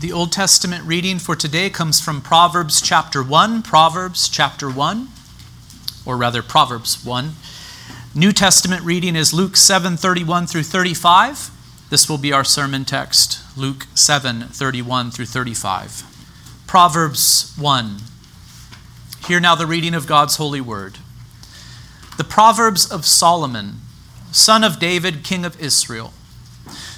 The Old Testament reading for today comes from Proverbs 1. New Testament reading is Luke 7:31 through 35. This will be our sermon text, Luke 7:31 through 35. Proverbs 1. Hear now the reading of God's holy word. The Proverbs of Solomon, son of David, king of Israel.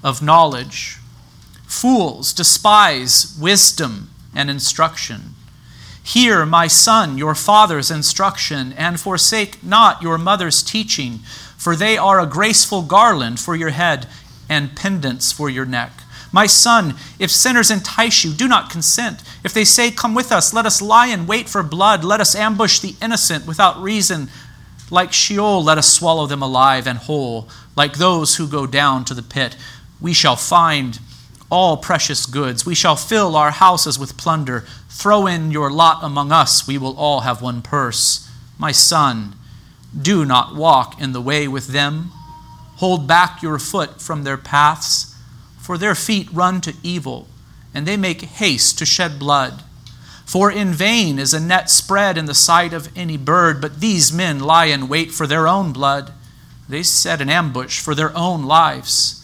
of knowledge. Fools despise wisdom and instruction. Hear, my son, your father's instruction, and forsake not your mother's teaching, for they are a graceful garland for your head and pendants for your neck. My son, if sinners entice you, do not consent. If they say, come with us, let us lie in wait for blood, let us ambush the innocent without reason. Like Sheol, let us swallow them alive and whole, like those who go down to the pit. We shall find all precious goods. We shall fill our houses with plunder. Throw in your lot among us. We will all have one purse. My son, do not walk in the way with them. Hold back your foot from their paths, for their feet run to evil, and they make haste to shed blood. For in vain is a net spread in the sight of any bird, but these men lie in wait for their own blood. They set an ambush for their own lives.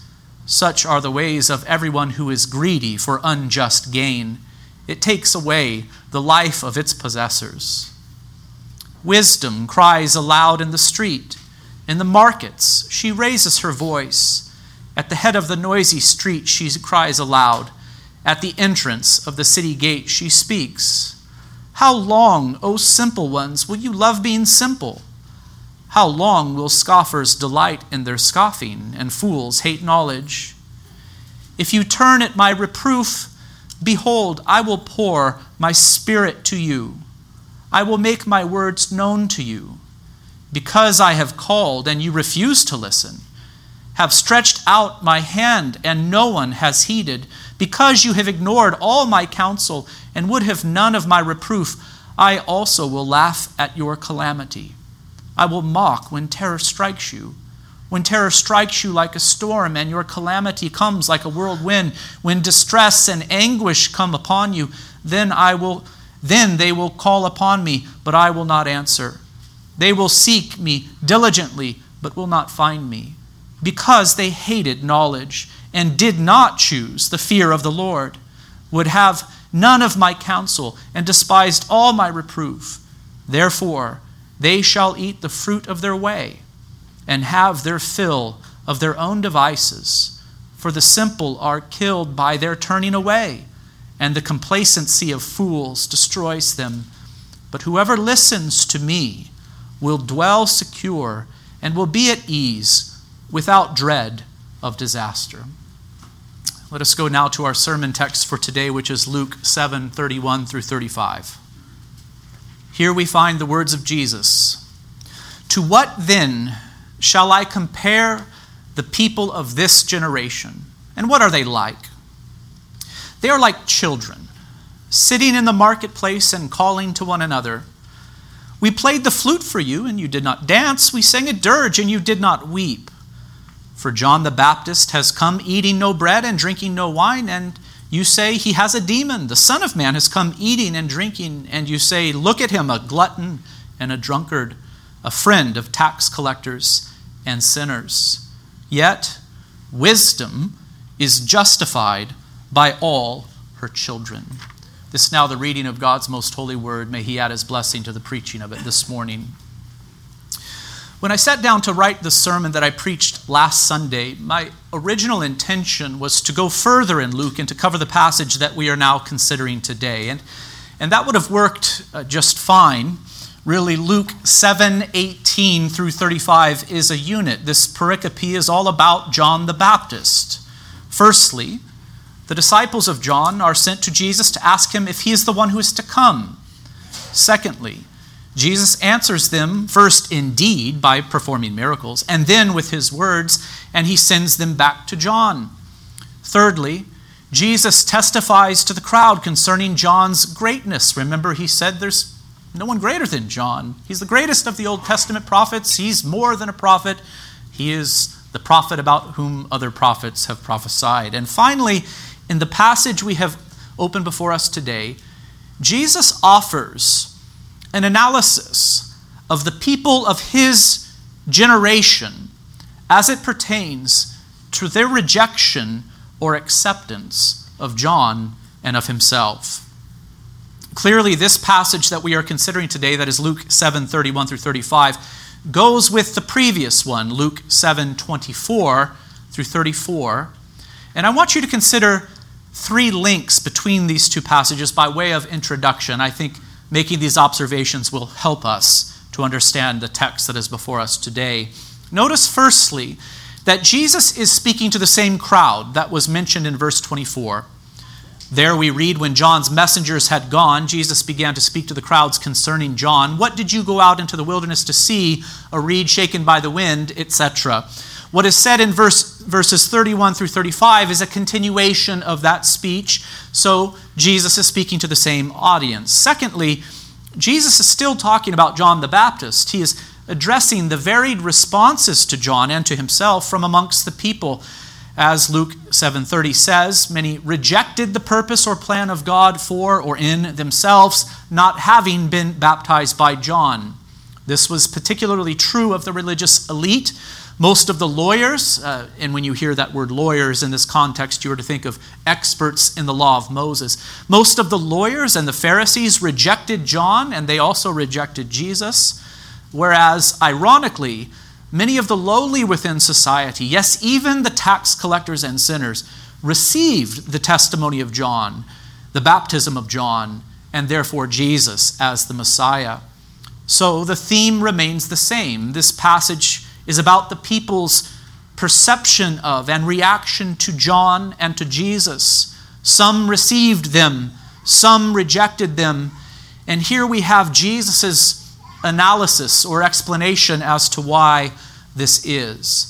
Such are the ways of everyone who is greedy for unjust gain. It takes away the life of its possessors. Wisdom cries aloud in the street. In the markets, she raises her voice. At the head of the noisy street, she cries aloud. At the entrance of the city gate, she speaks. How long, O simple ones, will you love being simple? How long will scoffers delight in their scoffing, and fools hate knowledge? If you turn at my reproof, behold, I will pour my spirit to you. I will make my words known to you. Because I have called, and you refuse to listen, have stretched out my hand, and no one has heeded. Because you have ignored all my counsel and would have none of my reproof, I also will laugh at your calamity. I will mock when terror strikes you. When terror strikes you like a storm and your calamity comes like a whirlwind, when distress and anguish come upon you, then they will call upon me, but I will not answer. They will seek me diligently, but will not find me, because they hated knowledge and did not choose the fear of the Lord, would have none of my counsel, and despised all my reproof. Therefore, they shall eat the fruit of their way, and have their fill of their own devices. For the simple are killed by their turning away, and the complacency of fools destroys them. But whoever listens to me will dwell secure, and will be at ease without dread of disaster. Let us go now to our sermon text for today, which is Luke 7:31 through 35. Here we find the words of Jesus. To what then shall I compare the people of this generation? And what are they like? They are like children, sitting in the marketplace and calling to one another. We played the flute for you, and you did not dance. We sang a dirge, and you did not weep. For John the Baptist has come eating no bread and drinking no wine, and you say he has a demon. The Son of Man has come eating and drinking, and you say, look at him, a glutton and a drunkard, a friend of tax collectors and sinners. Yet wisdom is justified by all her children. This is now the reading of God's most holy word. May he add his blessing to the preaching of it this morning. When I sat down to write the sermon that I preached last Sunday, my original intention was to go further in Luke and to cover the passage that we are now considering today. And that would have worked just fine. Really, Luke 7:18 through 35 is a unit. This pericope is all about John the Baptist. Firstly, The disciples of John are sent to Jesus to ask him if he is the one who is to come. Secondly, Jesus answers them first indeed by performing miracles, and then with his words, and he sends them back to John. Thirdly, Jesus testifies to the crowd concerning John's greatness. Remember, he said there's no one greater than John. He's the greatest of the Old Testament prophets. He's more than a prophet. He is the prophet about whom other prophets have prophesied. And finally, in the passage we have opened before us today, Jesus offers an analysis of the people of his generation as it pertains to their rejection or acceptance of John and of himself. Clearly, this passage that we are considering today, that is Luke 7:31 through 35, goes with the previous one, Luke 7:24 through 34. And I want you to consider three links between these two passages by way of introduction. I think making these observations will help us to understand the text that is before us today. Notice firstly that Jesus is speaking to the same crowd that was mentioned in verse 24. There we read, when John's messengers had gone, Jesus began to speak to the crowds concerning John. What did you go out into the wilderness to see? A reed shaken by the wind, etc. What is said in verses 31 through 35 is a continuation of that speech. So Jesus is speaking to the same audience. Secondly, Jesus is still talking about John the Baptist. He is addressing the varied responses to John and to himself from amongst the people. As Luke 7:30 says, many rejected the purpose or plan of God for or in themselves, not having been baptized by John. This was particularly true of the religious elite. Most of the lawyers, and when you hear that word lawyers in this context, you are to think of experts in the law of Moses. Most of the lawyers and the Pharisees rejected John, and they also rejected Jesus. Whereas, ironically, many of the lowly within society, yes, even the tax collectors and sinners, received the testimony of John, the baptism of John, and therefore Jesus as the Messiah. So the theme remains the same. This passage is about the people's perception of and reaction to John and to Jesus. Some received them, some rejected them, and here we have Jesus' analysis or explanation as to why this is.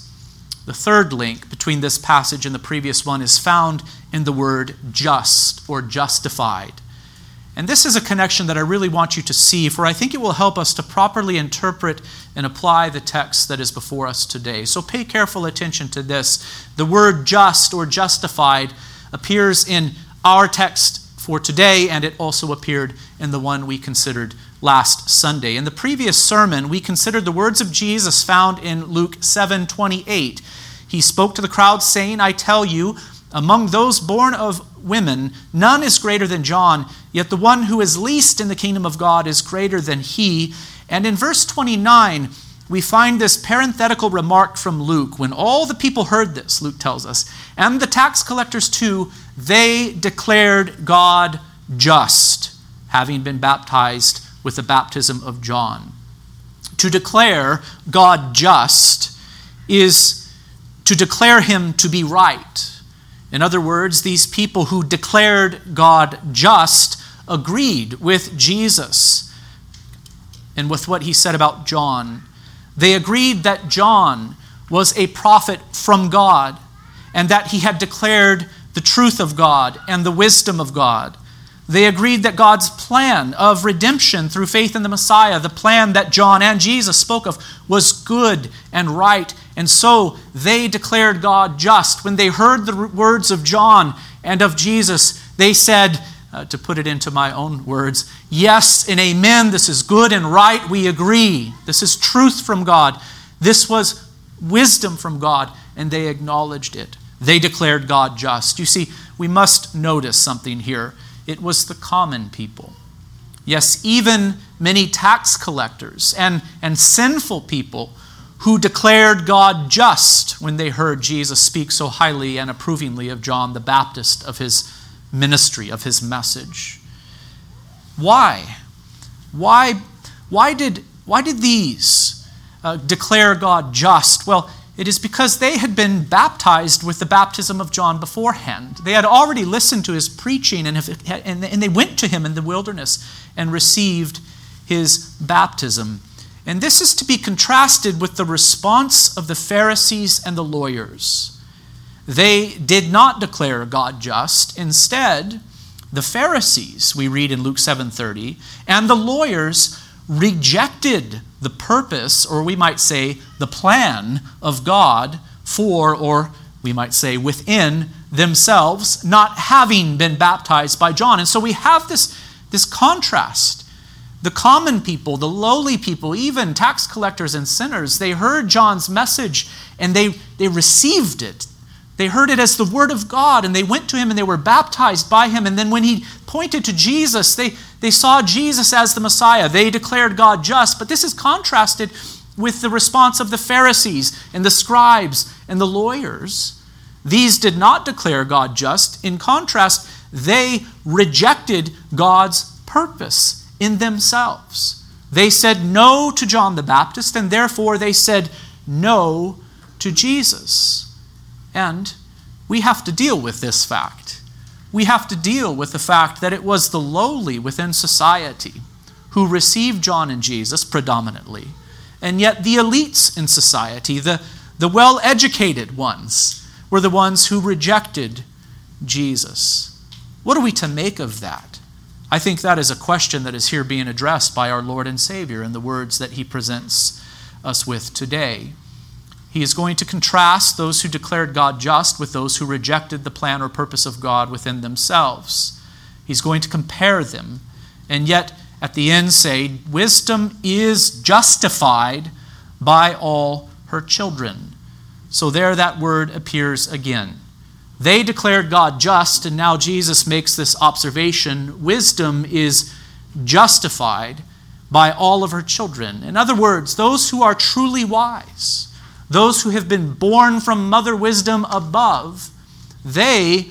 The third link between this passage and the previous one is found in the word just or justified. And this is a connection that I really want you to see, for I think it will help us to properly interpret and apply the text that is before us today. So pay careful attention to this. The word just or justified appears in our text for today, and it also appeared in the one we considered last Sunday. In the previous sermon, we considered the words of Jesus found in Luke 7:28. He spoke to the crowd saying, I tell you, among those born of women, none is greater than John, yet the one who is least in the kingdom of God is greater than he. And in verse 29, we find this parenthetical remark from Luke. When all the people heard this, Luke tells us, and the tax collectors too, they declared God just, having been baptized with the baptism of John. To declare God just is to declare him to be right. In other words, these people who declared God just agreed with Jesus and with what he said about John. They agreed that John was a prophet from God and that he had declared the truth of God and the wisdom of God. They agreed that God's plan of redemption through faith in the Messiah, the plan that John and Jesus spoke of, was good and right. And so they declared God just. When they heard the words of John and of Jesus, they said, to put it into my own words, yes and amen, this is good and right, we agree. This is truth from God. This was wisdom from God, and they acknowledged it. They declared God just. You see, we must notice something here. It was the common people. Yes, even many tax collectors and sinful people who declared God just when they heard Jesus speak so highly and approvingly of John the Baptist, of his ministry, of his message. Why? Why did these declare God just? Well, It is because they had been baptized with the baptism of John beforehand. They had already listened to his preaching, and they went to him in the wilderness and received his baptism. And this is to be contrasted with the response of the Pharisees and the lawyers. They did not declare God just. Instead, the Pharisees, we read in Luke 7:30, and the lawyers rejected the purpose, or we might say the plan of God for, or we might say within themselves, not having been baptized by John. And so we have this contrast. The common people, the lowly people, even tax collectors and sinners, they heard John's message and they received it. They heard it as the word of God, and they went to him and they were baptized by him. And then when he pointed to Jesus, they saw Jesus as the Messiah. They declared God just. But this is contrasted with the response of the Pharisees and the scribes and the lawyers. These did not declare God just. In contrast, they rejected God's purpose in themselves. They said no to John the Baptist, and therefore they said no to Jesus. And we have to deal with this fact. We have to deal with the fact that it was the lowly within society who received John and Jesus predominantly, and yet the elites in society, the well-educated ones, were the ones who rejected Jesus. What are we to make of that? I think that is a question that is here being addressed by our Lord and Savior in the words that he presents us with today. He is going to contrast those who declared God just with those who rejected the plan or purpose of God within themselves. He's going to compare them, and yet at the end say, wisdom is justified by all her children. So there that word appears again. They declared God just, and now Jesus makes this observation, wisdom is justified by all of her children. In other words, those who are truly wise, those who have been born from mother wisdom above, they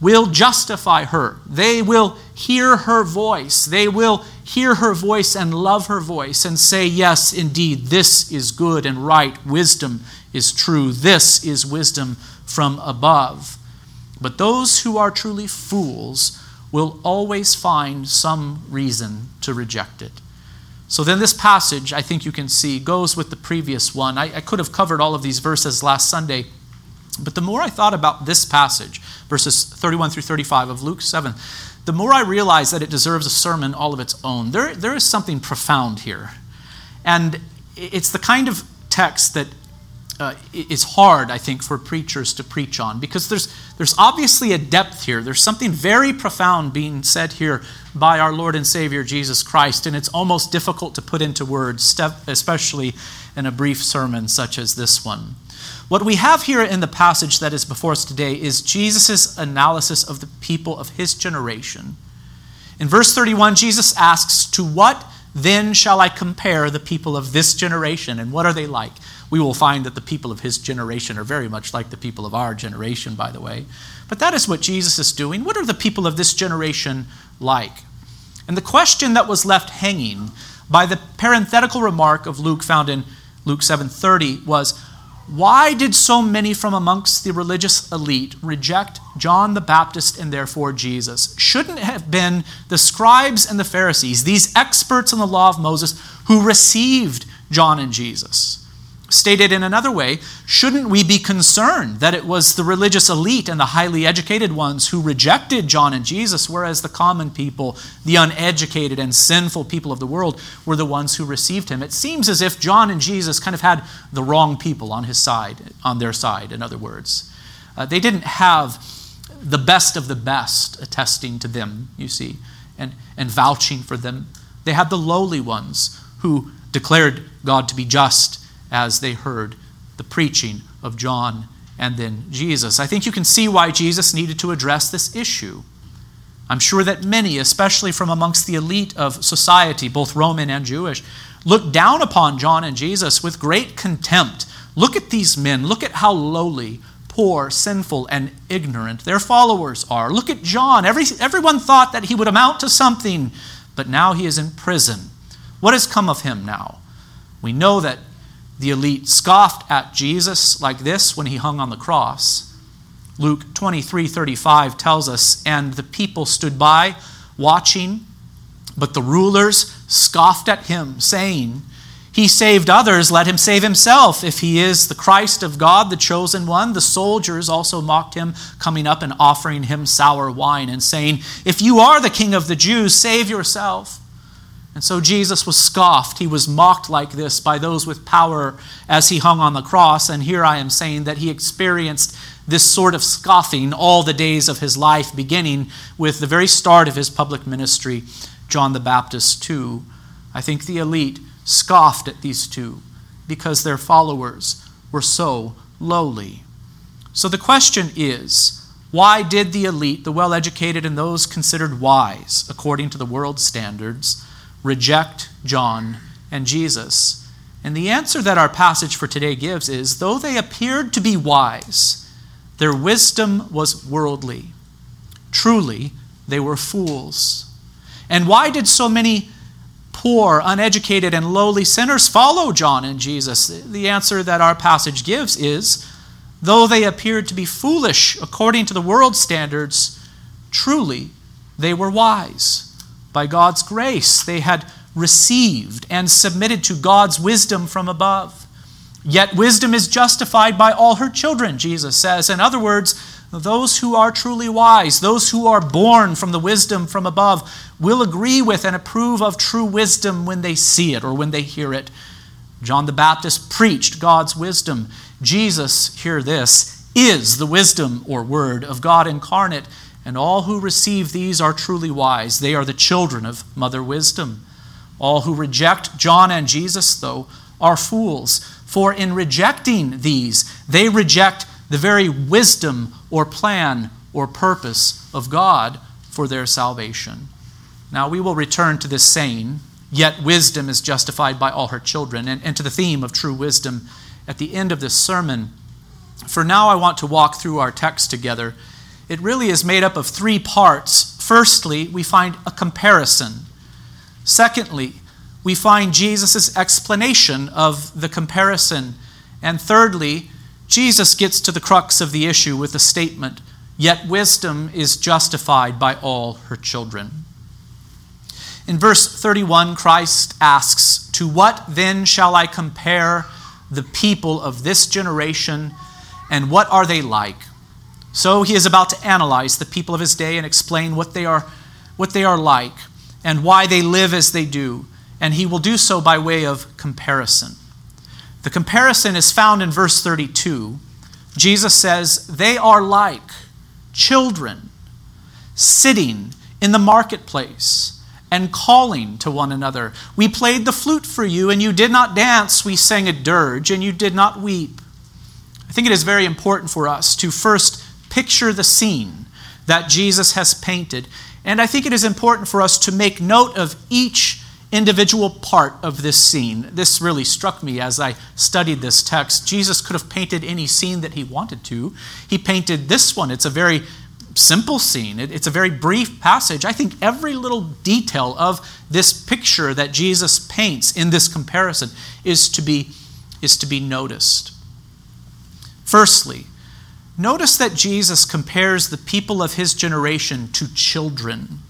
will justify her. They will hear her voice. They will hear her voice and love her voice and say, yes, indeed, this is good and right. Wisdom is true. This is wisdom from above. But those who are truly fools will always find some reason to reject it. So then this passage, I think you can see, goes with the previous one. I could have covered all of these verses last Sunday, but the more I thought about this passage, verses 31 through 35 of Luke 7, the more I realized that it deserves a sermon all of its own. There is something profound here. And it's the kind of text that is hard, I think, for preachers to preach on, because there's obviously a depth here. There's something very profound being said here by our Lord and Savior Jesus Christ, and it's almost difficult to put into words, especially in a brief sermon such as this one. What we have here in the passage that is before us today is Jesus' analysis of the people of his generation. In verse 31, Jesus asks, to what then shall I compare the people of this generation, and what are they like? We will find that the people of his generation are very much like the people of our generation, by the way. But that is what Jesus is doing. What are the people of this generation like? And the question that was left hanging by the parenthetical remark of Luke found in Luke 7:30 was, why did so many from amongst the religious elite reject John the Baptist and therefore Jesus? Shouldn't it have been the scribes and the Pharisees, these experts in the law of Moses, who received John and Jesus? Stated in another way, shouldn't we be concerned that it was the religious elite and the highly educated ones who rejected John and Jesus, whereas the common people, the uneducated and sinful people of the world, were the ones who received him? It seems as if John and Jesus kind of had the wrong people on their side, in other words. They didn't have the best of the best attesting to them, you see, and vouching for them. They had the lowly ones who declared God to be just as they heard the preaching of John and then Jesus. I think you can see why Jesus needed to address this issue. I'm sure that many, especially from amongst the elite of society, both Roman and Jewish, looked down upon John and Jesus with great contempt. Look at these men. Look at how lowly, poor, sinful, and ignorant their followers are. Look at John. Everyone thought that he would amount to something, but now he is in prison. What has come of him now? We know that The elite scoffed at Jesus like this when he hung on the cross. Luke 23:35 tells us, "And the people stood by, watching, but the rulers scoffed at him, saying, 'He saved others, let him save himself, if he is the Christ of God, the chosen one.' The soldiers also mocked him, coming up and offering him sour wine and saying, 'If you are the King of the Jews, save yourself.'" And so Jesus was scoffed. He was mocked like this by those with power as he hung on the cross. And here I am saying that he experienced this sort of scoffing all the days of his life, beginning with the very start of his public ministry, John the Baptist too. I think the elite scoffed at these two because their followers were so lowly. So the question is, why did the elite, the well-educated and those considered wise, according to the world's standards, reject John and Jesus? And the answer that our passage for today gives is, though they appeared to be wise, their wisdom was worldly. Truly, they were fools. And why did so many poor, uneducated, and lowly sinners follow John and Jesus? The answer that our passage gives is, though they appeared to be foolish according to the world's standards, truly they were wise. By God's grace, they had received and submitted to God's wisdom from above. Yet wisdom is justified by all her children, Jesus says. In other words, those who are truly wise, those who are born from the wisdom from above, will agree with and approve of true wisdom when they see it or when they hear it. John the Baptist preached God's wisdom. Jesus, hear this, is the wisdom or word of God incarnate. And all who receive these are truly wise. They are the children of Mother Wisdom. All who reject John and Jesus, though, are fools. For in rejecting these, they reject the very wisdom or plan or purpose of God for their salvation. Now, we will return to this saying, yet wisdom is justified by all her children, and to the theme of true wisdom at the end of this sermon. For now, I want to walk through our text together. It really is made up of three parts. Firstly, we find a comparison. Secondly, we find Jesus' explanation of the comparison. And thirdly, Jesus gets to the crux of the issue with the statement, "Yet wisdom is justified by all her children." In verse 31, Christ asks, "To what then shall I compare the people of this generation, and what are they like?" So he is about to analyze the people of his day and explain what they are like and why they live as they do. And he will do so by way of comparison. The comparison is found in verse 32. Jesus says, "They are like children sitting in the marketplace and calling to one another. 'We played the flute for you, and you did not dance. We sang a dirge, and you did not weep.'" I think it is very important for us to first picture the scene that Jesus has painted. And I think it is important for us to make note of each individual part of this scene. This really struck me as I studied this text. Jesus could have painted any scene that he wanted to. He painted this one. It's a very simple scene. It's a very brief passage. I think every little detail of this picture that Jesus paints in this comparison is to be noticed. Firstly, notice that Jesus compares the people of his generation to children.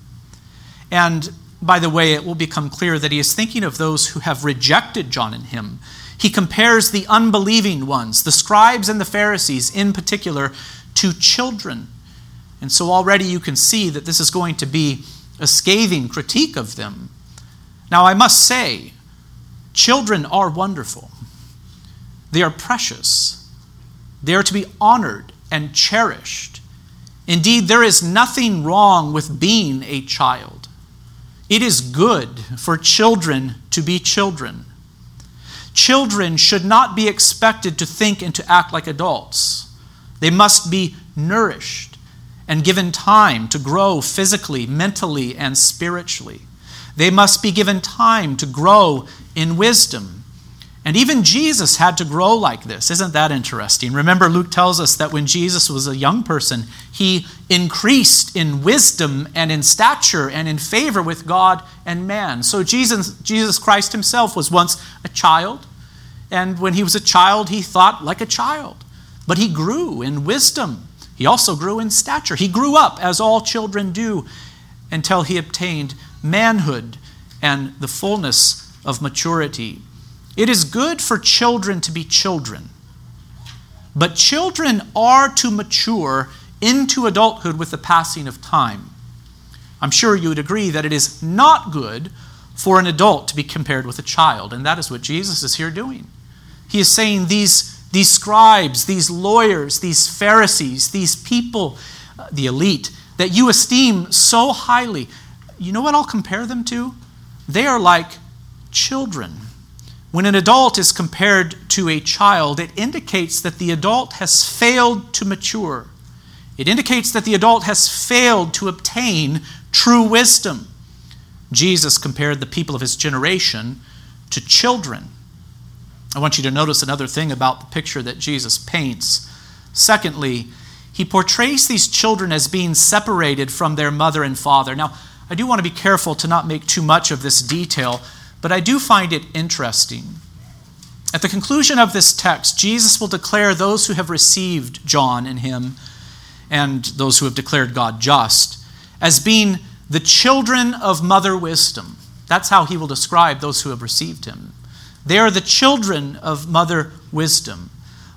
And by the way, it will become clear that he is thinking of those who have rejected John and him. He compares the unbelieving ones, the scribes and the Pharisees in particular, to children. And so already you can see that this is going to be a scathing critique of them. Now, I must say, children are wonderful. They are precious. They are to be honored and cherished. Indeed, there is nothing wrong with being a child. It is good for children to be children. Children should not be expected to think and to act like adults. They must be nourished and given time to grow physically, mentally, and spiritually. They must be given time to grow in wisdom. And even Jesus had to grow like this. Isn't that interesting? Remember, Luke tells us that when Jesus was a young person, he increased in wisdom and in stature and in favor with God and man. So Jesus Christ himself was once a child. And when he was a child, he thought like a child. But he grew in wisdom. He also grew in stature. He grew up, as all children do, until he obtained manhood and the fullness of maturity. It is good for children to be children, but children are to mature into adulthood with the passing of time. I'm sure you would agree that it is not good for an adult to be compared with a child, and that is what Jesus is here doing. He is saying these scribes, these lawyers, these Pharisees, these people, the elite, that you esteem so highly, you know what I'll compare them to? They are like children. When an adult is compared to a child, it indicates that the adult has failed to mature. It indicates that the adult has failed to obtain true wisdom. Jesus compared the people of his generation to children. I want you to notice another thing about the picture that Jesus paints. Secondly, he portrays these children as being separated from their mother and father. Now, I do want to be careful to not make too much of this detail, but I do find it interesting. At the conclusion of this text, Jesus will declare those who have received John and him, and those who have declared God just, as being the children of mother wisdom. That's how he will describe those who have received him. They are the children of mother wisdom.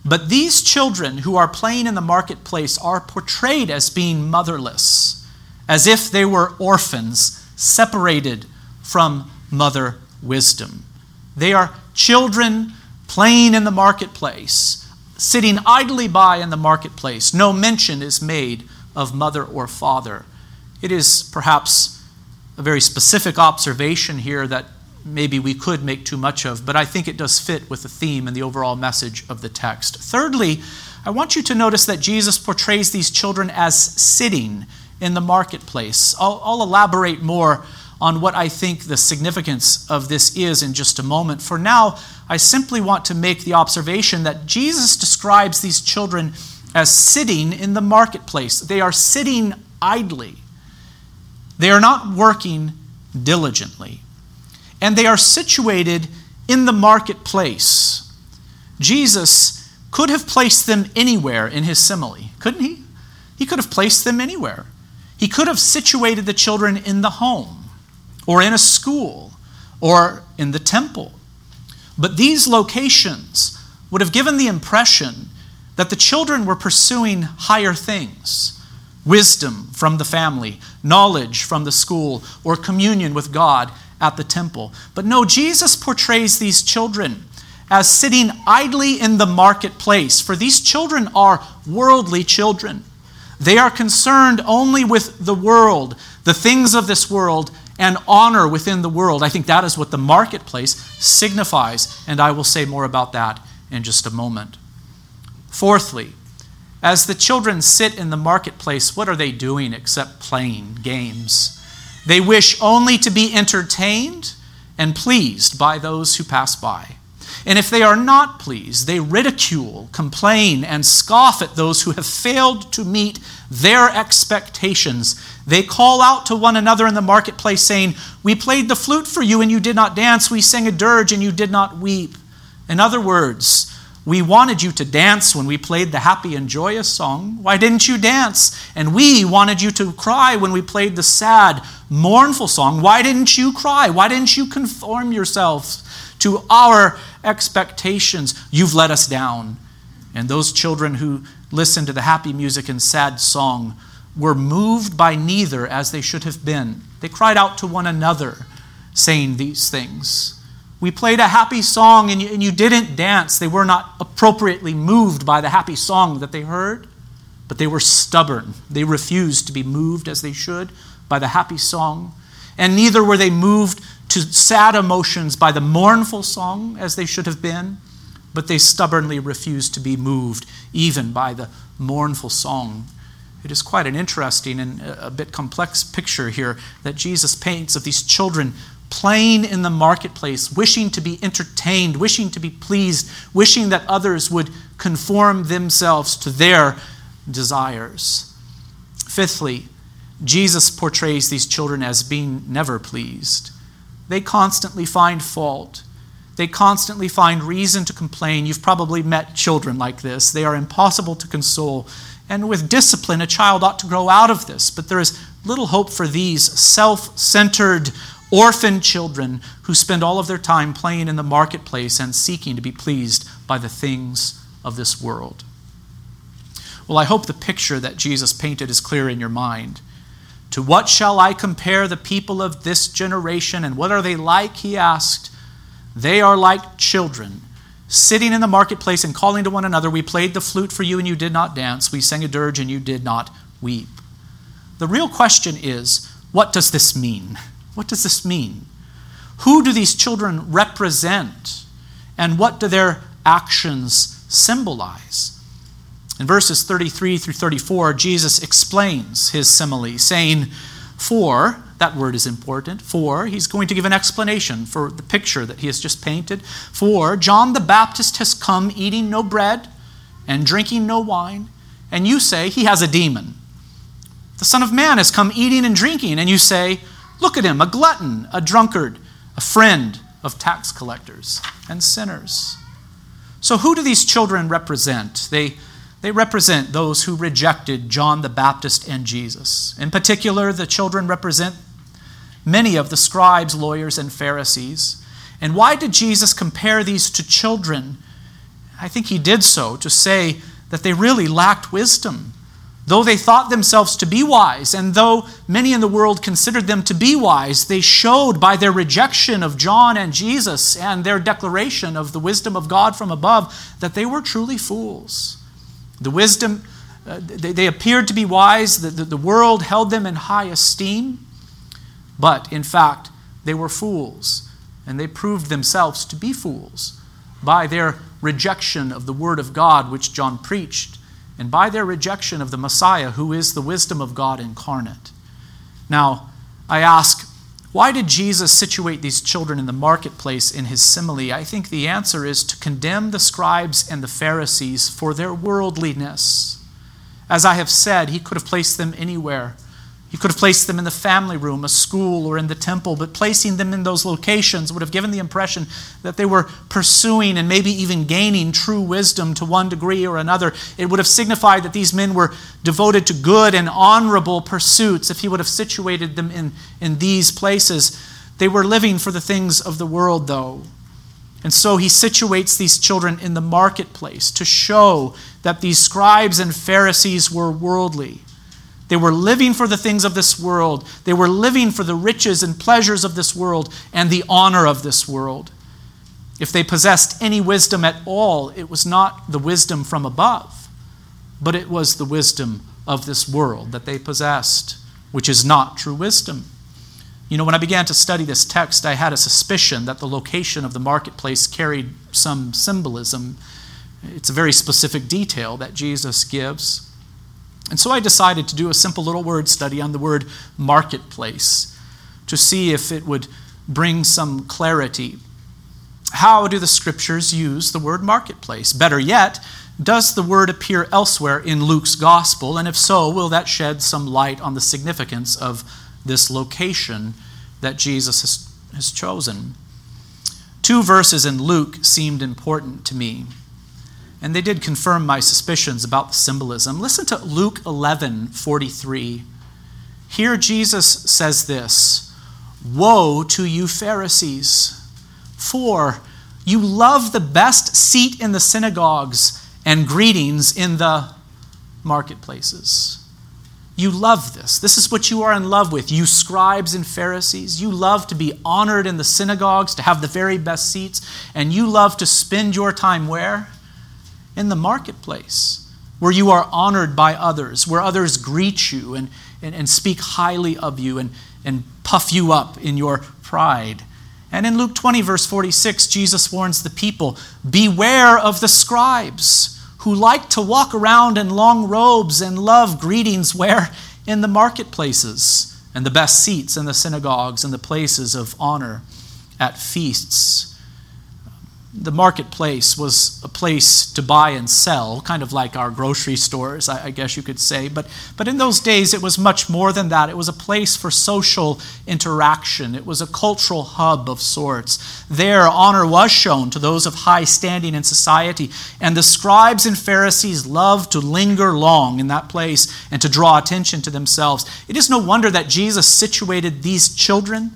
But these children who are playing in the marketplace are portrayed as being motherless, as if they were orphans separated from mother wisdom. They are children playing in the marketplace, sitting idly by in the marketplace. No mention is made of mother or father. It is perhaps a very specific observation here that maybe we could make too much of, but I think it does fit with the theme and the overall message of the text. Thirdly, I want you to notice that Jesus portrays these children as sitting in the marketplace. I'll elaborate more on what I think the significance of this is in just a moment. For now, I simply want to make the observation that Jesus describes these children as sitting in the marketplace. They are sitting idly. They are not working diligently. And they are situated in the marketplace. Jesus could have placed them anywhere in his simile, couldn't he? He could have placed them anywhere. He could have situated the children in the home, or in a school, or in the temple. But these locations would have given the impression that the children were pursuing higher things. Wisdom from the family, knowledge from the school, or communion with God at the temple. But no, Jesus portrays these children as sitting idly in the marketplace, for these children are worldly children. They are concerned only with the world, the things of this world, and honor within the world. I think that is what the marketplace signifies, and I will say more about that in just a moment. Fourthly, as the children sit in the marketplace, what are they doing except playing games? They wish only to be entertained and pleased by those who pass by. And if they are not pleased, they ridicule, complain, and scoff at those who have failed to meet their expectations. They call out to one another in the marketplace saying, "We played the flute for you and you did not dance. We sang a dirge and you did not weep." In other words, we wanted you to dance when we played the happy and joyous song. Why didn't you dance? And we wanted you to cry when we played the sad, mournful song. Why didn't you cry? Why didn't you conform yourselves to our expectations? You've let us down. And those children who listened to the happy music and sad song were moved by neither as they should have been. They cried out to one another, saying these things. We played a happy song and you didn't dance. They were not appropriately moved by the happy song that they heard, but they were stubborn. They refused to be moved as they should by the happy song, and neither were they moved to sad emotions by the mournful song as they should have been, but they stubbornly refused to be moved even by the mournful song. It is quite an interesting and a bit complex picture here that Jesus paints of these children playing in the marketplace, wishing to be entertained, wishing to be pleased, wishing that others would conform themselves to their desires. Fifthly, Jesus portrays these children as being never pleased. They constantly find fault. They constantly find reason to complain. You've probably met children like this. They are impossible to console. And with discipline, a child ought to grow out of this. But there is little hope for these self-centered orphan children who spend all of their time playing in the marketplace and seeking to be pleased by the things of this world. Well, I hope the picture that Jesus painted is clear in your mind. To what shall I compare the people of this generation, and what are they like, he asked. They are like children, sitting in the marketplace and calling to one another, we played the flute for you and you did not dance, we sang a dirge and you did not weep. The real question is, what does this mean? What does this mean? Who do these children represent? And what do their actions symbolize? In verses 33 through 34, Jesus explains his simile, saying, for, that word is important, for, he's going to give an explanation for the picture that he has just painted. For John the Baptist has come eating no bread and drinking no wine, and you say he has a demon. The Son of Man has come eating and drinking, and you say, look at him, a glutton, a drunkard, a friend of tax collectors and sinners. So who do these children represent? They represent those who rejected John the Baptist and Jesus. In particular, the children represent many of the scribes, lawyers, and Pharisees. And why did Jesus compare these to children? I think he did so to say that they really lacked wisdom. Though they thought themselves to be wise, and though many in the world considered them to be wise, they showed by their rejection of John and Jesus and their declaration of the wisdom of God from above that they were truly fools. The wisdom, they appeared to be wise, the world held them in high esteem, but in fact they were fools, and they proved themselves to be fools by their rejection of the Word of God which John preached, and by their rejection of the Messiah, who is the wisdom of God incarnate. Now, I ask, why did Jesus situate these children in the marketplace in his simile? I think the answer is to condemn the scribes and the Pharisees for their worldliness. As I have said, he could have placed them anywhere. He could have placed them in the family room, a school, or in the temple, but placing them in those locations would have given the impression that they were pursuing and maybe even gaining true wisdom to one degree or another. It would have signified that these men were devoted to good and honorable pursuits if he would have situated them in these places. They were living for the things of the world, though. And so he situates these children in the marketplace to show that these scribes and Pharisees were worldly. They were living for the things of this world. They were living for the riches and pleasures of this world and the honor of this world. If they possessed any wisdom at all, it was not the wisdom from above, but it was the wisdom of this world that they possessed, which is not true wisdom. You know, when I began to study this text, I had a suspicion that the location of the marketplace carried some symbolism. It's a very specific detail that Jesus gives. And so I decided to do a simple little word study on the word marketplace to see if it would bring some clarity. How do the scriptures use the word marketplace? Better yet, does the word appear elsewhere in Luke's gospel? And if so, will that shed some light on the significance of this location that Jesus has chosen? Two verses in Luke seemed important to me, and they did confirm my suspicions about the symbolism. Listen to Luke 11:43. Here Jesus says this, "Woe to you Pharisees, for you love the best seat in the synagogues and greetings in the marketplaces." You love this. This is what you are in love with, you scribes and Pharisees. You love to be honored in the synagogues, to have the very best seats, and you love to spend your time where? In the marketplace, where you are honored by others, where others greet you and speak highly of you and puff you up in your pride. And in Luke 20, verse 46, Jesus warns the people, beware of the scribes who like to walk around in long robes and love greetings where? In the marketplaces and the best seats in the synagogues and the places of honor at feasts. the marketplace was a place to buy and sell, kind of like our grocery stores, I guess you could say. But in those days, it was much more than that. It was a place for social interaction. It was a cultural hub of sorts. There, honor was shown to those of high standing in society. And the scribes and Pharisees loved to linger long in that place and to draw attention to themselves. It is no wonder that Jesus situated these children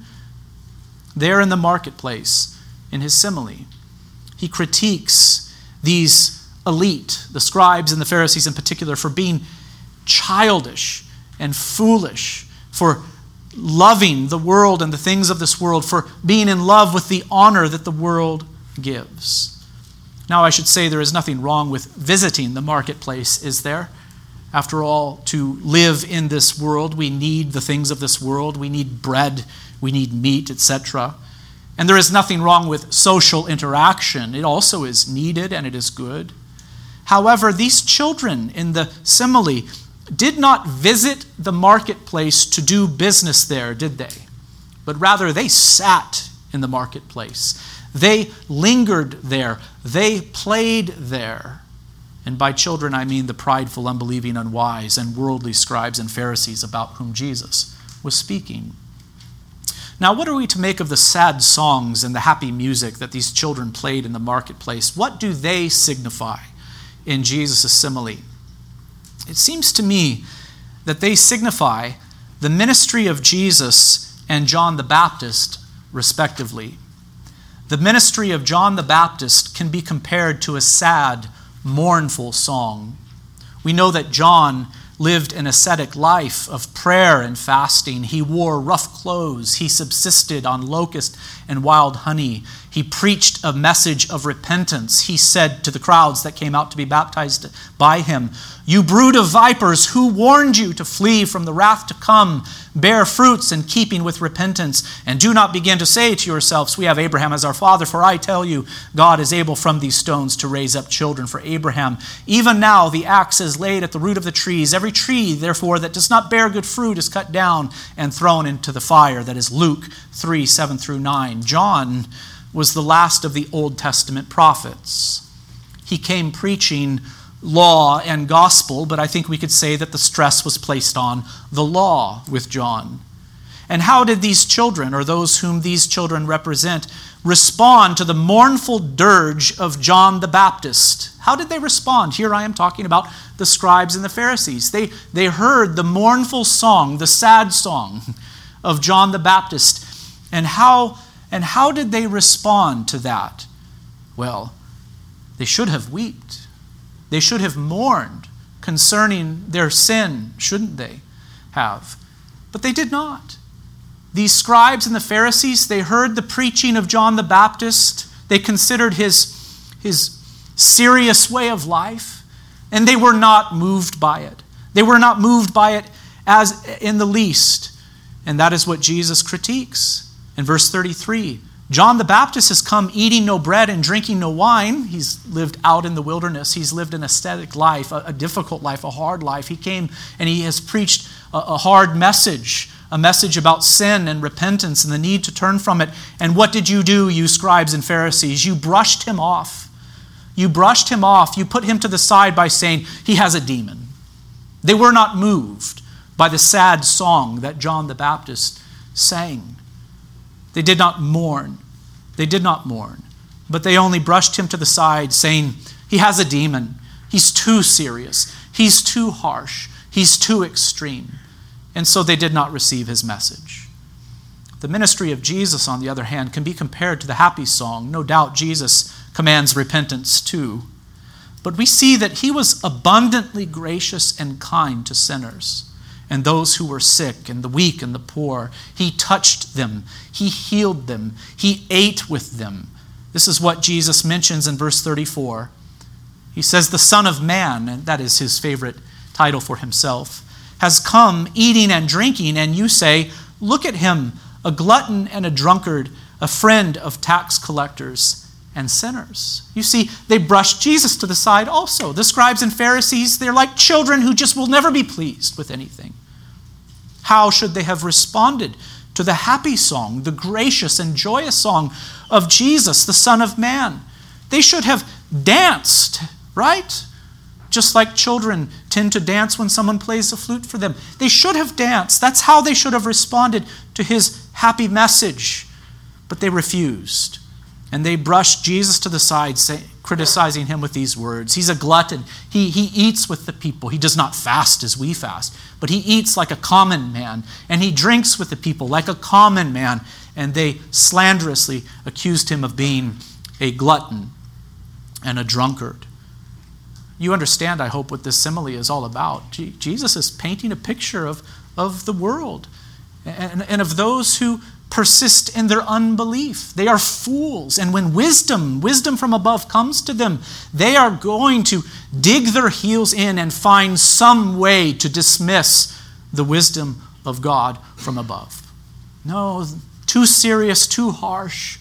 there in the marketplace in his simile. He critiques these elite, the scribes and the Pharisees in particular, for being childish and foolish, for loving the world and the things of this world, for being in love with the honor that the world gives. Now, I should say there is nothing wrong with visiting the marketplace, is there? After all, to live in this world, we need the things of this world. We need bread, we need meat, etc. And there is nothing wrong with social interaction. It also is needed and it is good. However, these children in the simile did not visit the marketplace to do business there, did they? But rather, they sat in the marketplace. They lingered there. They played there. And by children, I mean the prideful, unbelieving, unwise, and worldly scribes and Pharisees about whom Jesus was speaking. Now, what are we to make of the sad songs and the happy music that these children played in the marketplace? What do they signify in Jesus' simile? It seems to me that they signify the ministry of Jesus and John the Baptist, respectively. The ministry of John the Baptist can be compared to a sad, mournful song. We know that John lived an ascetic life of prayer and fasting. He wore rough clothes. He subsisted on locust and wild honey. He preached a message of repentance. He said to the crowds that came out to be baptized by him, "You brood of vipers, who warned you to flee from the wrath to come? Bear fruits in keeping with repentance, and do not begin to say to yourselves, 'We have Abraham as our father,' for I tell you, God is able from these stones to raise up children for Abraham. Even now the axe is laid at the root of the trees. Every tree, therefore, that does not bear good fruit is cut down and thrown into the fire." That is Luke 3, 7 through 9. John was the last of the Old Testament prophets. He came preaching law and gospel, but I think we could say that the stress was placed on the law with John. And how did these children, or those whom these children represent, respond to the mournful dirge of John the Baptist? How did they respond? Here I am talking about the scribes and the Pharisees. They heard the mournful song, the sad song of John the Baptist. And how did they respond to that? Well, they should have wept. They should have mourned concerning their sin, shouldn't they have? But they did not. These scribes and the Pharisees, they heard the preaching of John the Baptist. They considered his serious way of life, and they were not moved by it. They were not moved by it as in the least. And that is what Jesus critiques in verse 33. John the Baptist has come eating no bread and drinking no wine. He's lived out in the wilderness. He's lived an ascetic life, a difficult life, a hard life. He came and he has preached a hard message, a message about sin and repentance and the need to turn from it. And what did you do, you scribes and Pharisees? You brushed him off. You brushed him off. You put him to the side by saying, "He has a demon." They were not moved by the sad song that John the Baptist sang. They did not mourn. They did not mourn, but they only brushed him to the side saying, "He has a demon. He's too serious. He's too harsh. He's too extreme." And so they did not receive his message. The ministry of Jesus, on the other hand, can be compared to the happy song. No doubt Jesus commands repentance too. But we see that he was abundantly gracious and kind to sinners and those who were sick and the weak and the poor. He touched them. He healed them. He ate with them. This is what Jesus mentions in verse 34. He says, "The Son of Man," and that is his favorite title for himself, "has come eating and drinking, and you say, 'Look at him, a glutton and a drunkard, a friend of tax collectors and sinners.'" You see, they brushed Jesus to the side also. The scribes and Pharisees, they're like children who just will never be pleased with anything. How should they have responded to the happy song, the gracious and joyous song of Jesus, the Son of Man? They should have danced, right? Just like children tend to dance when someone plays the flute for them. They should have danced. That's how they should have responded to his happy message. But they refused. And they brushed Jesus to the side, criticizing him with these words. He's a glutton. He eats with the people. He does not fast as we fast, but he eats like a common man, and he drinks with the people like a common man. And they slanderously accused him of being a glutton and a drunkard. You understand, I hope, what this simile is all about. Jesus is painting a picture of the world and of those who persist in their unbelief. They are fools. And when wisdom from above comes to them, they are going to dig their heels in and find some way to dismiss the wisdom of God from above. No, too serious, too harsh.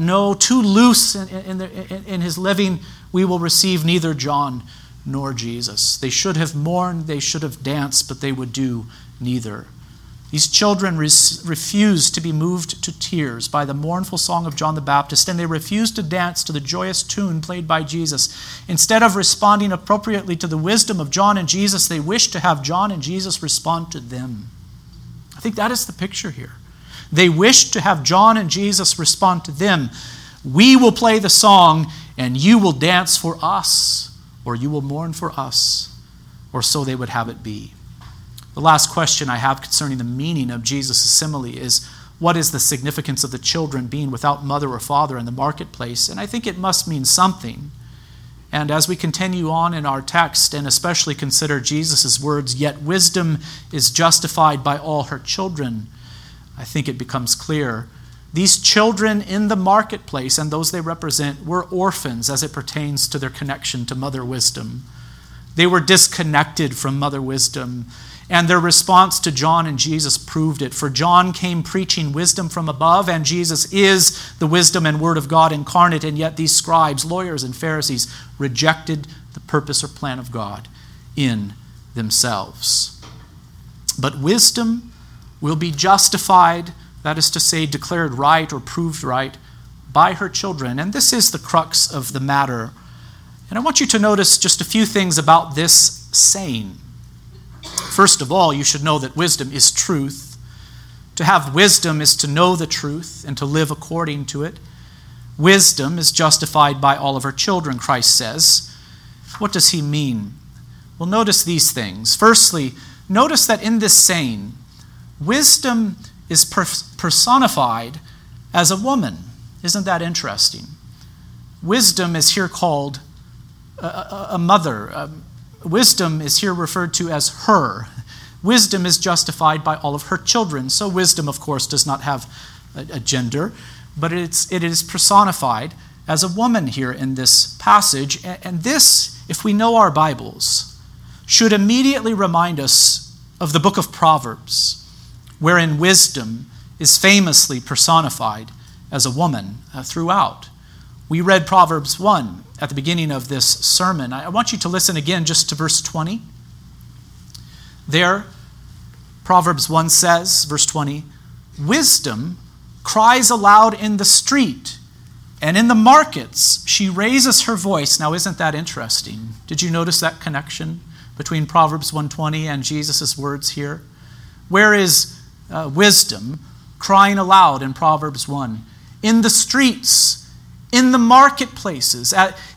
No, too loose in his living, we will receive neither John nor Jesus. They should have mourned, they should have danced, but they would do neither. These children refused to be moved to tears by the mournful song of John the Baptist, and they refused to dance to the joyous tune played by Jesus. Instead of responding appropriately to the wisdom of John and Jesus, they wished to have John and Jesus respond to them. I think that is the picture here. They wished to have John and Jesus respond to them. We will play the song, and you will dance for us, or you will mourn for us, or so they would have it be. The last question I have concerning the meaning of Jesus' simile is, what is the significance of the children being without mother or father in the marketplace? And I think it must mean something. And as we continue on in our text, and especially consider Jesus' words, "Yet wisdom is justified by all her children," I think it becomes clear. These children in the marketplace and those they represent were orphans as it pertains to their connection to Mother Wisdom. They were disconnected from Mother Wisdom. And their response to John and Jesus proved it. For John came preaching wisdom from above, and Jesus is the wisdom and word of God incarnate, and yet these scribes, lawyers, and Pharisees rejected the purpose or plan of God in themselves. But wisdom will be justified, that is to say, declared right or proved right, by her children. And this is the crux of the matter. And I want you to notice just a few things about this saying. First of all, you should know that wisdom is truth. To have wisdom is to know the truth and to live according to it. Wisdom is justified by all of her children, Christ says. What does he mean? Well, notice these things. Firstly, notice that in this saying, wisdom is personified as a woman. Isn't that interesting? Wisdom is here called a mother. Wisdom is here referred to as her. Wisdom is justified by all of her children. So wisdom, of course, does not have a gender, but it is personified as a woman here in this passage. And this, if we know our Bibles, should immediately remind us of the book of Proverbs, wherein wisdom is famously personified as a woman throughout. We read Proverbs 1 at the beginning of this sermon. I want you to listen again just to verse 20. There, Proverbs 1 says, verse 20, "Wisdom cries aloud in the street, and in the markets she raises her voice." Now, isn't that interesting? Did you notice that connection between Proverbs 1:20 and Jesus' words here? Where is wisdom crying aloud in Proverbs 1? In the streets, in the marketplaces.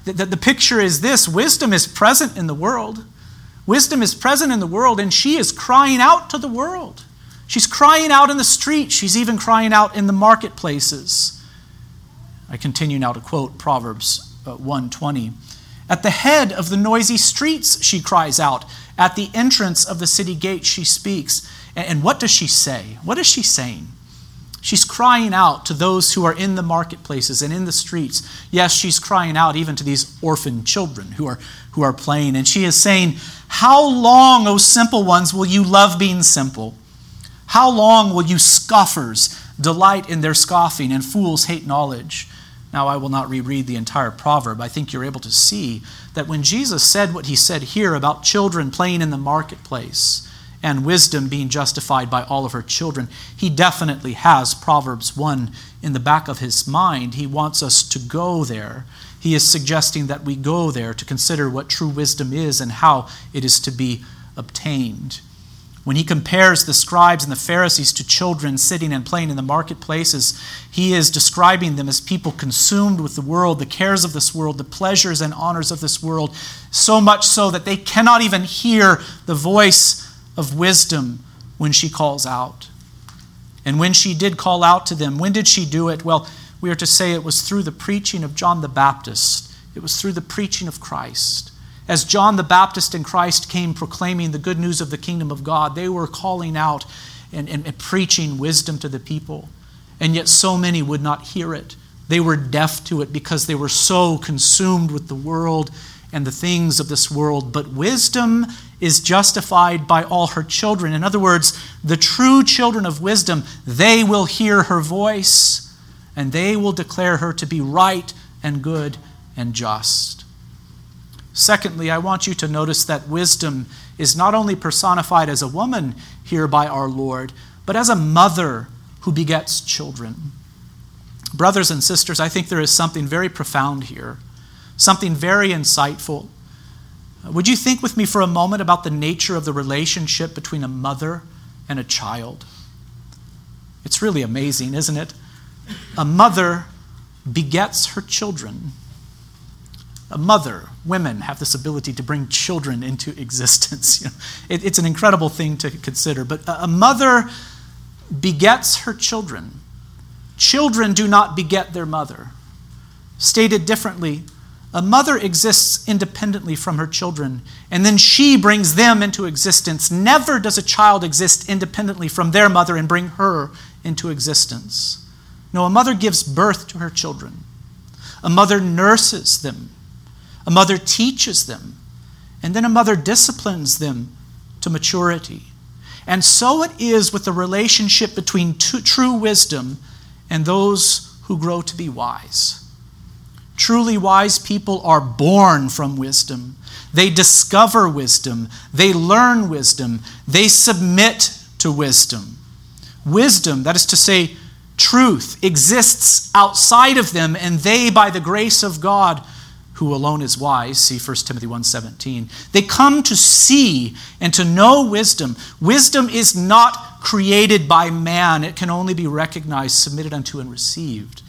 The picture is this: wisdom is present in the world. Wisdom is present in the world, and she is crying out to the world. She's crying out in the street. She's even crying out in the marketplaces. I continue now to quote Proverbs 1:20. "At the head of the noisy streets she cries out. At the entrance of the city gate she speaks." And what does she say? What is she saying? She's crying out to those who are in the marketplaces and in the streets. Yes, she's crying out even to these orphan children who are playing. And she is saying, "How long, O simple ones, will you love being simple? How long will you scoffers delight in their scoffing, and fools hate knowledge?" Now, I will not reread the entire proverb. I think you're able to see that when Jesus said what he said here about children playing in the marketplace, and wisdom being justified by all of her children, he definitely has Proverbs 1 in the back of his mind. He wants us to go there. He is suggesting that we go there to consider what true wisdom is and how it is to be obtained. When he compares the scribes and the Pharisees to children sitting and playing in the marketplaces, he is describing them as people consumed with the world, the cares of this world, the pleasures and honors of this world, so much so that they cannot even hear the voice of wisdom when she calls out. And when she did call out to them, when did she do it? Well, we are to say it was through the preaching of John the Baptist. It was through the preaching of Christ. As John the Baptist and Christ came proclaiming the good news of the kingdom of God, they were calling out and preaching wisdom to the people. And yet so many would not hear it. They were deaf to it because they were so consumed with the world and the things of this world. But wisdom is justified by all her children. In other words, the true children of wisdom, they will hear her voice and they will declare her to be right and good and just. Secondly, I want you to notice that wisdom is not only personified as a woman here by our Lord, but as a mother who begets children. Brothers and sisters, I think there is something very profound here, something very insightful. Would you think with me for a moment about the nature of the relationship between a mother and a child? It's really amazing, isn't it? A mother begets her children. A mother, women have this ability to bring children into existence. It's an incredible thing to consider. But a mother begets her children. Children do not beget their mother. Stated differently, a mother exists independently from her children, and then she brings them into existence. Never does a child exist independently from their mother and bring her into existence. No, a mother gives birth to her children. A mother nurses them. A mother teaches them, and then a mother disciplines them to maturity. And so it is with the relationship between true wisdom and those who grow to be wise. Truly wise people are born from wisdom. They discover wisdom. They learn wisdom. They submit to wisdom. Wisdom, that is to say, truth, exists outside of them, and they, by the grace of God, who alone is wise, see 1 Timothy 1:17. They come to see and to know wisdom. Wisdom is not created by man. It can only be recognized, submitted unto, and received.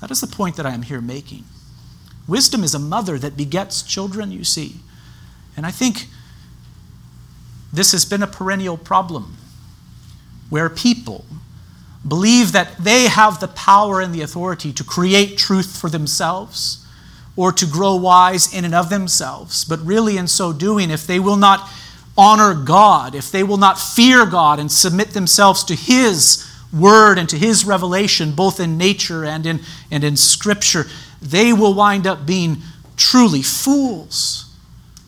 That is the point that I am here making. Wisdom is a mother that begets children, you see. And I think this has been a perennial problem where people believe that they have the power and the authority to create truth for themselves, or to grow wise in and of themselves. But really, in so doing, if they will not honor God, if they will not fear God and submit themselves to His Word and to His revelation, both in nature and in Scripture, they will wind up being truly fools.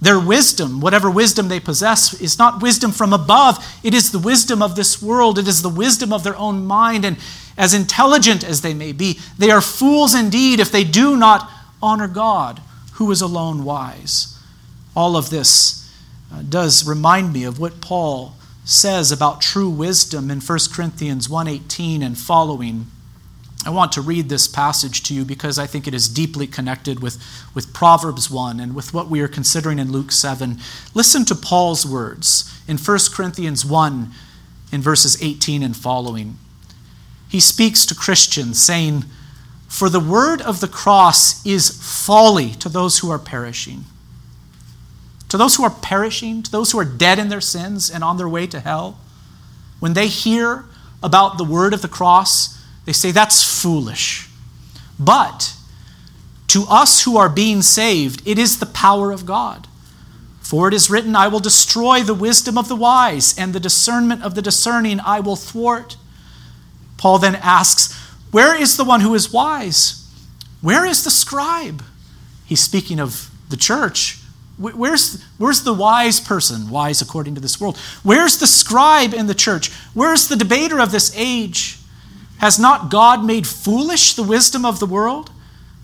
Their wisdom, whatever wisdom they possess, is not wisdom from above. It is the wisdom of this world. It is the wisdom of their own mind. And as intelligent as they may be, they are fools indeed if they do not honor God, who is alone wise. All of this does remind me of what Paul says about true wisdom in 1 Corinthians 1:18 and following. I want to read this passage to you because I think it is deeply connected with Proverbs 1 and with what we are considering in Luke 7. Listen to Paul's words in 1 Corinthians 1 in verses 18 and following. He speaks to Christians saying, "For the word of the cross is folly to those who are perishing." To those who are perishing, to those who are dead in their sins and on their way to hell, when they hear about the word of the cross, they say, "That's foolish." But to us who are being saved, it is the power of God. For it is written, "I will destroy the wisdom of the wise, and the discernment of the discerning I will thwart." Paul then asks, "Where is the one who is wise? Where is the scribe?" He's speaking of the church. Where's the wise person? Wise according to this world. Where's the scribe in the church? Where's the debater of this age? Has not God made foolish the wisdom of the world?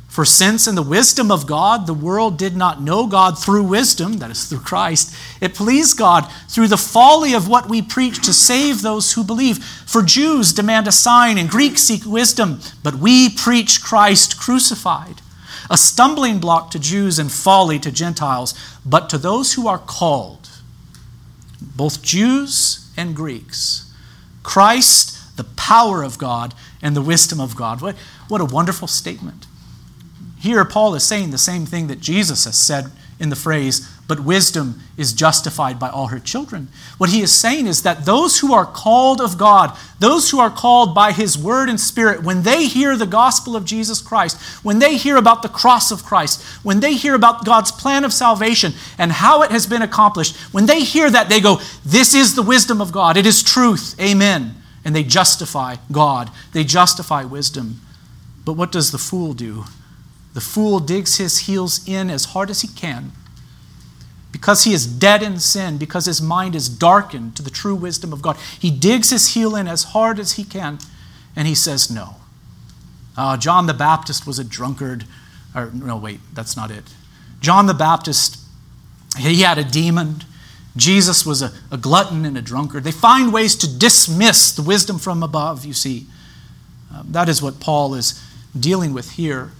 For since in the wisdom of God, the world did not know God through wisdom, that is through Christ, it pleased God through the folly of what we preach to save those who believe. For Jews demand a sign and Greeks seek wisdom, but we preach Christ crucified, a stumbling block to Jews and folly to Gentiles, but to those who are called, both Jews and Greeks, Christ, the power of God and the wisdom of God. What a wonderful statement. Here, Paul is saying the same thing that Jesus has said in the phrase, but wisdom is justified by all her children. What he is saying is that those who are called of God, those who are called by his word and spirit, when they hear the gospel of Jesus Christ, when they hear about the cross of Christ, when they hear about God's plan of salvation and how it has been accomplished, when they hear that, they go, this is the wisdom of God. It is truth. Amen. And they justify God. They justify wisdom. But what does the fool do? The fool digs his heels in as hard as he can, because he is dead in sin, because his mind is darkened to the true wisdom of God. He digs his heel in as hard as he can, and he says no. John the Baptist was a drunkard. John the Baptist, he had a demon. Jesus was a glutton and a drunkard. They find ways to dismiss the wisdom from above, you see. That is what Paul is dealing with here.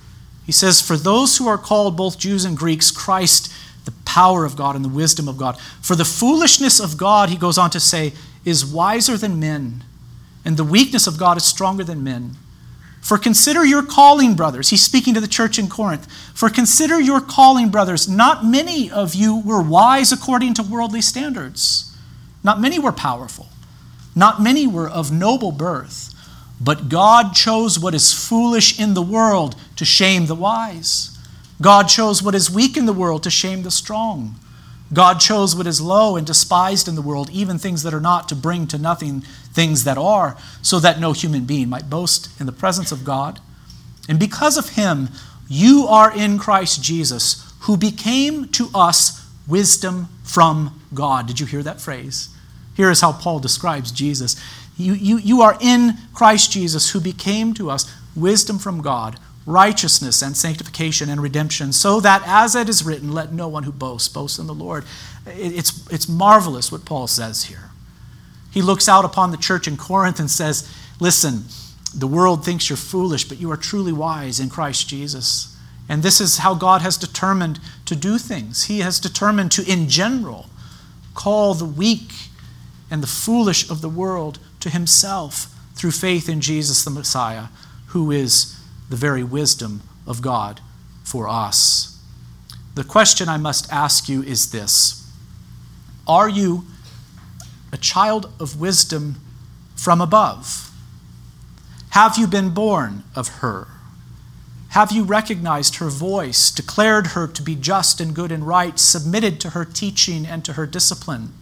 He says, for those who are called, both Jews and Greeks, Christ, the power of God and the wisdom of God. For the foolishness of God, he goes on to say, is wiser than men, and the weakness of God is stronger than men. For consider your calling, brothers. He's speaking to the church in Corinth. For consider your calling, brothers. Not many of you were wise according to worldly standards. Not many were powerful. Not many were of noble birth. But God chose what is foolish in the world to shame the wise. God chose what is weak in the world to shame the strong. God chose what is low and despised in the world, even things that are not, to bring to nothing things that are, so that no human being might boast in the presence of God. And because of him, you are in Christ Jesus, who became to us wisdom from God. Did you hear that phrase? Here is how Paul describes Jesus. You are in Christ Jesus, who became to us wisdom from God, righteousness and sanctification and redemption, so that, as it is written, let no one who boasts, boast in the Lord. It's marvelous what Paul says here. He looks out upon the church in Corinth and says, listen, the world thinks you're foolish, but you are truly wise in Christ Jesus. And this is how God has determined to do things. He has determined to, in general, call the weak and the foolish of the world to himself through faith in Jesus the Messiah, who is the very wisdom of God for us. The question I must ask you is this: are you a child of wisdom from above? Have you been born of her? Have you recognized her voice, declared her to be just and good and right, submitted to her teaching and to her discipline?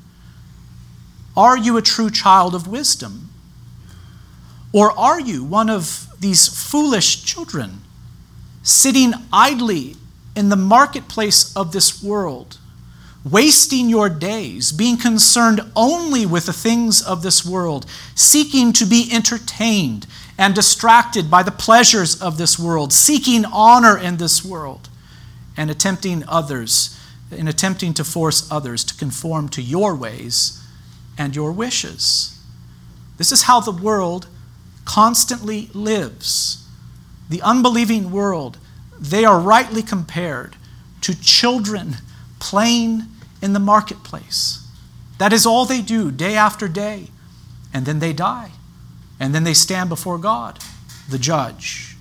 Are you a true child of wisdom? Or are you one of these foolish children sitting idly in the marketplace of this world, wasting your days, being concerned only with the things of this world, seeking to be entertained and distracted by the pleasures of this world, seeking honor in this world, and attempting to force others to conform to your ways and your wishes? This is how the world constantly lives. The unbelieving world, they are rightly compared to children playing in the marketplace. That is all they do day after day. And then they die. And then they stand before God, the judge.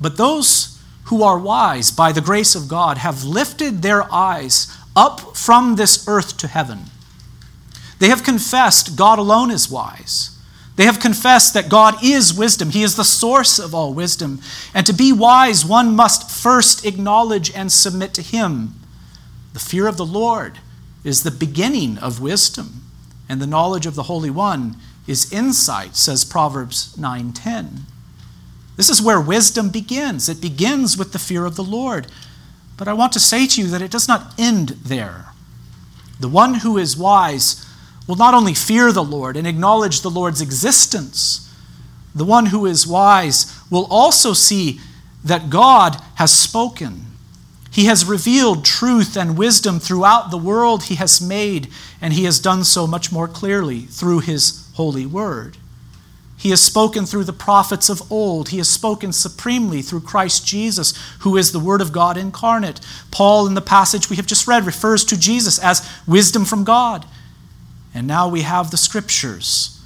But those who are wise by the grace of God have lifted their eyes up from this earth to heaven. They have confessed God alone is wise. They have confessed that God is wisdom. He is the source of all wisdom. And to be wise, one must first acknowledge and submit to him. The fear of the Lord is the beginning of wisdom, and the knowledge of the Holy One is insight, says Proverbs 9:10. This is where wisdom begins. It begins with the fear of the Lord. But I want to say to you that it does not end there. The one who is wise will not only fear the Lord and acknowledge the Lord's existence, the one who is wise will also see that God has spoken. He has revealed truth and wisdom throughout the world he has made, and he has done so much more clearly through his holy word. He has spoken through the prophets of old. He has spoken supremely through Christ Jesus, who is the Word of God incarnate. Paul, in the passage we have just read, refers to Jesus as wisdom from God. And now we have the Scriptures.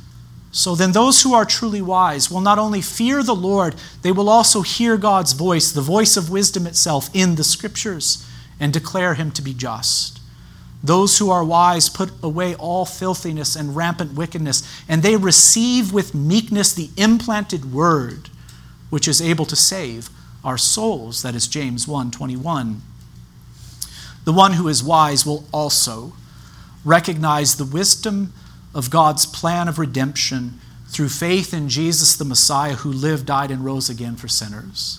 So then those who are truly wise will not only fear the Lord, they will also hear God's voice, the voice of wisdom itself, in the Scriptures, and declare Him to be just. Those who are wise put away all filthiness and rampant wickedness, and they receive with meekness the implanted word, which is able to save our souls. That is James 1:21. The one who is wise will also recognize the wisdom of God's plan of redemption through faith in Jesus the Messiah, who lived, died, and rose again for sinners.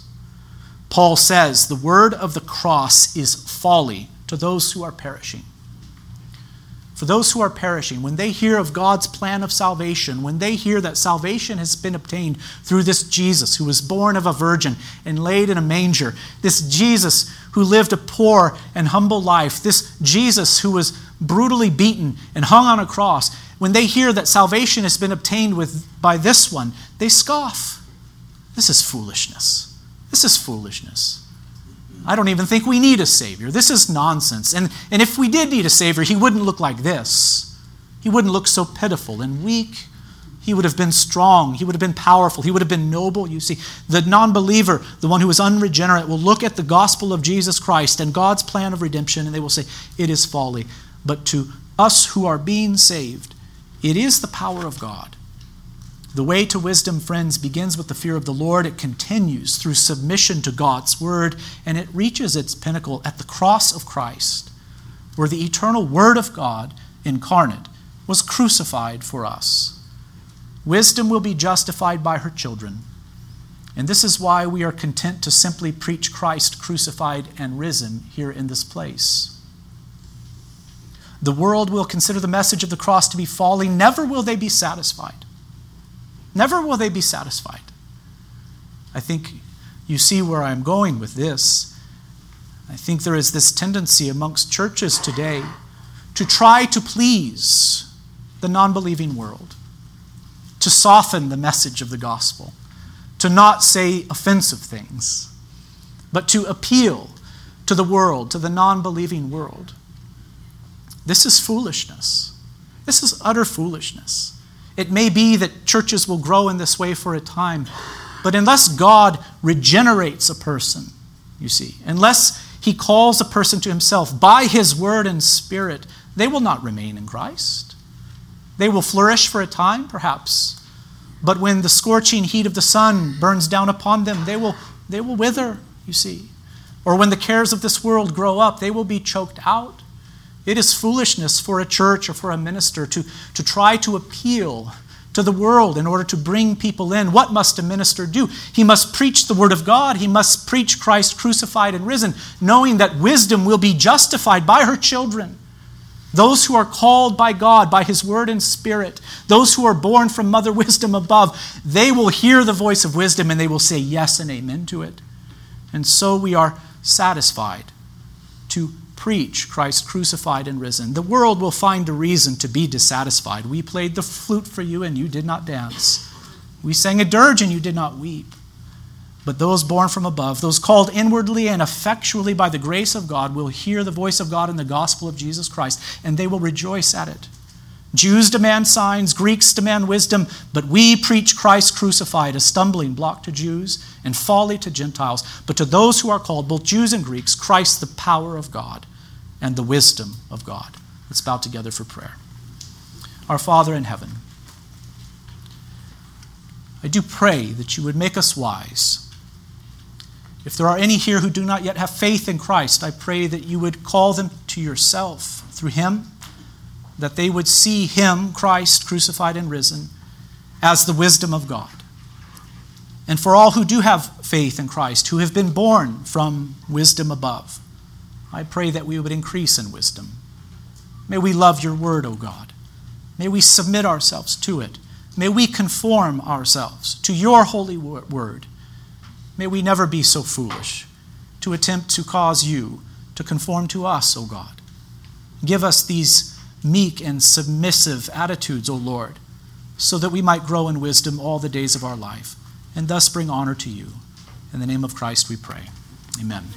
Paul says, the word of the cross is folly to those who are perishing. For those who are perishing, when they hear of God's plan of salvation, when they hear that salvation has been obtained through this Jesus who was born of a virgin and laid in a manger, this Jesus who lived a poor and humble life, this Jesus who was brutally beaten and hung on a cross, when they hear that salvation has been obtained by this one, they scoff. This is foolishness. This is foolishness. I don't even think we need a Savior. This is nonsense. And if we did need a Savior, He wouldn't look like this. He wouldn't look so pitiful and weak. He would have been strong. He would have been powerful. He would have been noble. You see, the non-believer, the one who is unregenerate, will look at the gospel of Jesus Christ and God's plan of redemption, and they will say, it is folly. But to us who are being saved, it is the power of God. The way to wisdom, friends, begins with the fear of the Lord. It continues through submission to God's word, and it reaches its pinnacle at the cross of Christ, where the eternal Word of God incarnate was crucified for us. Wisdom will be justified by her children, and this is why we are content to simply preach Christ crucified and risen here in this place. The world will consider the message of the cross to be folly. Never will they be satisfied. Never will they be satisfied. I think you see where I'm going with this. I think there is this tendency amongst churches today to try to please the non-believing world, to soften the message of the gospel, to not say offensive things, but to appeal to the world, to the non-believing world. This is foolishness. This is utter foolishness. It may be that churches will grow in this way for a time, but unless God regenerates a person, you see, unless He calls a person to Himself by His word and Spirit, they will not remain in Christ. They will flourish for a time, perhaps, but when the scorching heat of the sun burns down upon them, they will wither, you see. Or when the cares of this world grow up, they will be choked out. It is foolishness for a church or for a minister to try to appeal to the world in order to bring people in. What must a minister do? He must preach the Word of God. He must preach Christ crucified and risen, knowing that wisdom will be justified by her children. Those who are called by God, by His Word and Spirit, those who are born from Mother Wisdom above, they will hear the voice of wisdom and they will say yes and amen to it. And so we are satisfied to preach Christ crucified and risen. The world will find a reason to be dissatisfied. We played the flute for you and you did not dance. We sang a dirge and you did not weep. But those born from above, those called inwardly and effectually by the grace of God, will hear the voice of God in the gospel of Jesus Christ, and they will rejoice at it. Jews demand signs, Greeks demand wisdom, but we preach Christ crucified, a stumbling block to Jews and folly to Gentiles. But to those who are called, both Jews and Greeks, Christ the power of God and the wisdom of God. Let's bow together for prayer. Our Father in heaven, I do pray that you would make us wise. If there are any here who do not yet have faith in Christ, I pray that you would call them to yourself through Him, that they would see Him, Christ, crucified and risen, as the wisdom of God. And for all who do have faith in Christ, who have been born from wisdom above, I pray that we would increase in wisdom. May we love your word, O God. May we submit ourselves to it. May we conform ourselves to your holy word. May we never be so foolish to attempt to cause you to conform to us, O God. Give us these meek and submissive attitudes, O Lord, so that we might grow in wisdom all the days of our life, and thus bring honor to you. In the name of Christ we pray. Amen.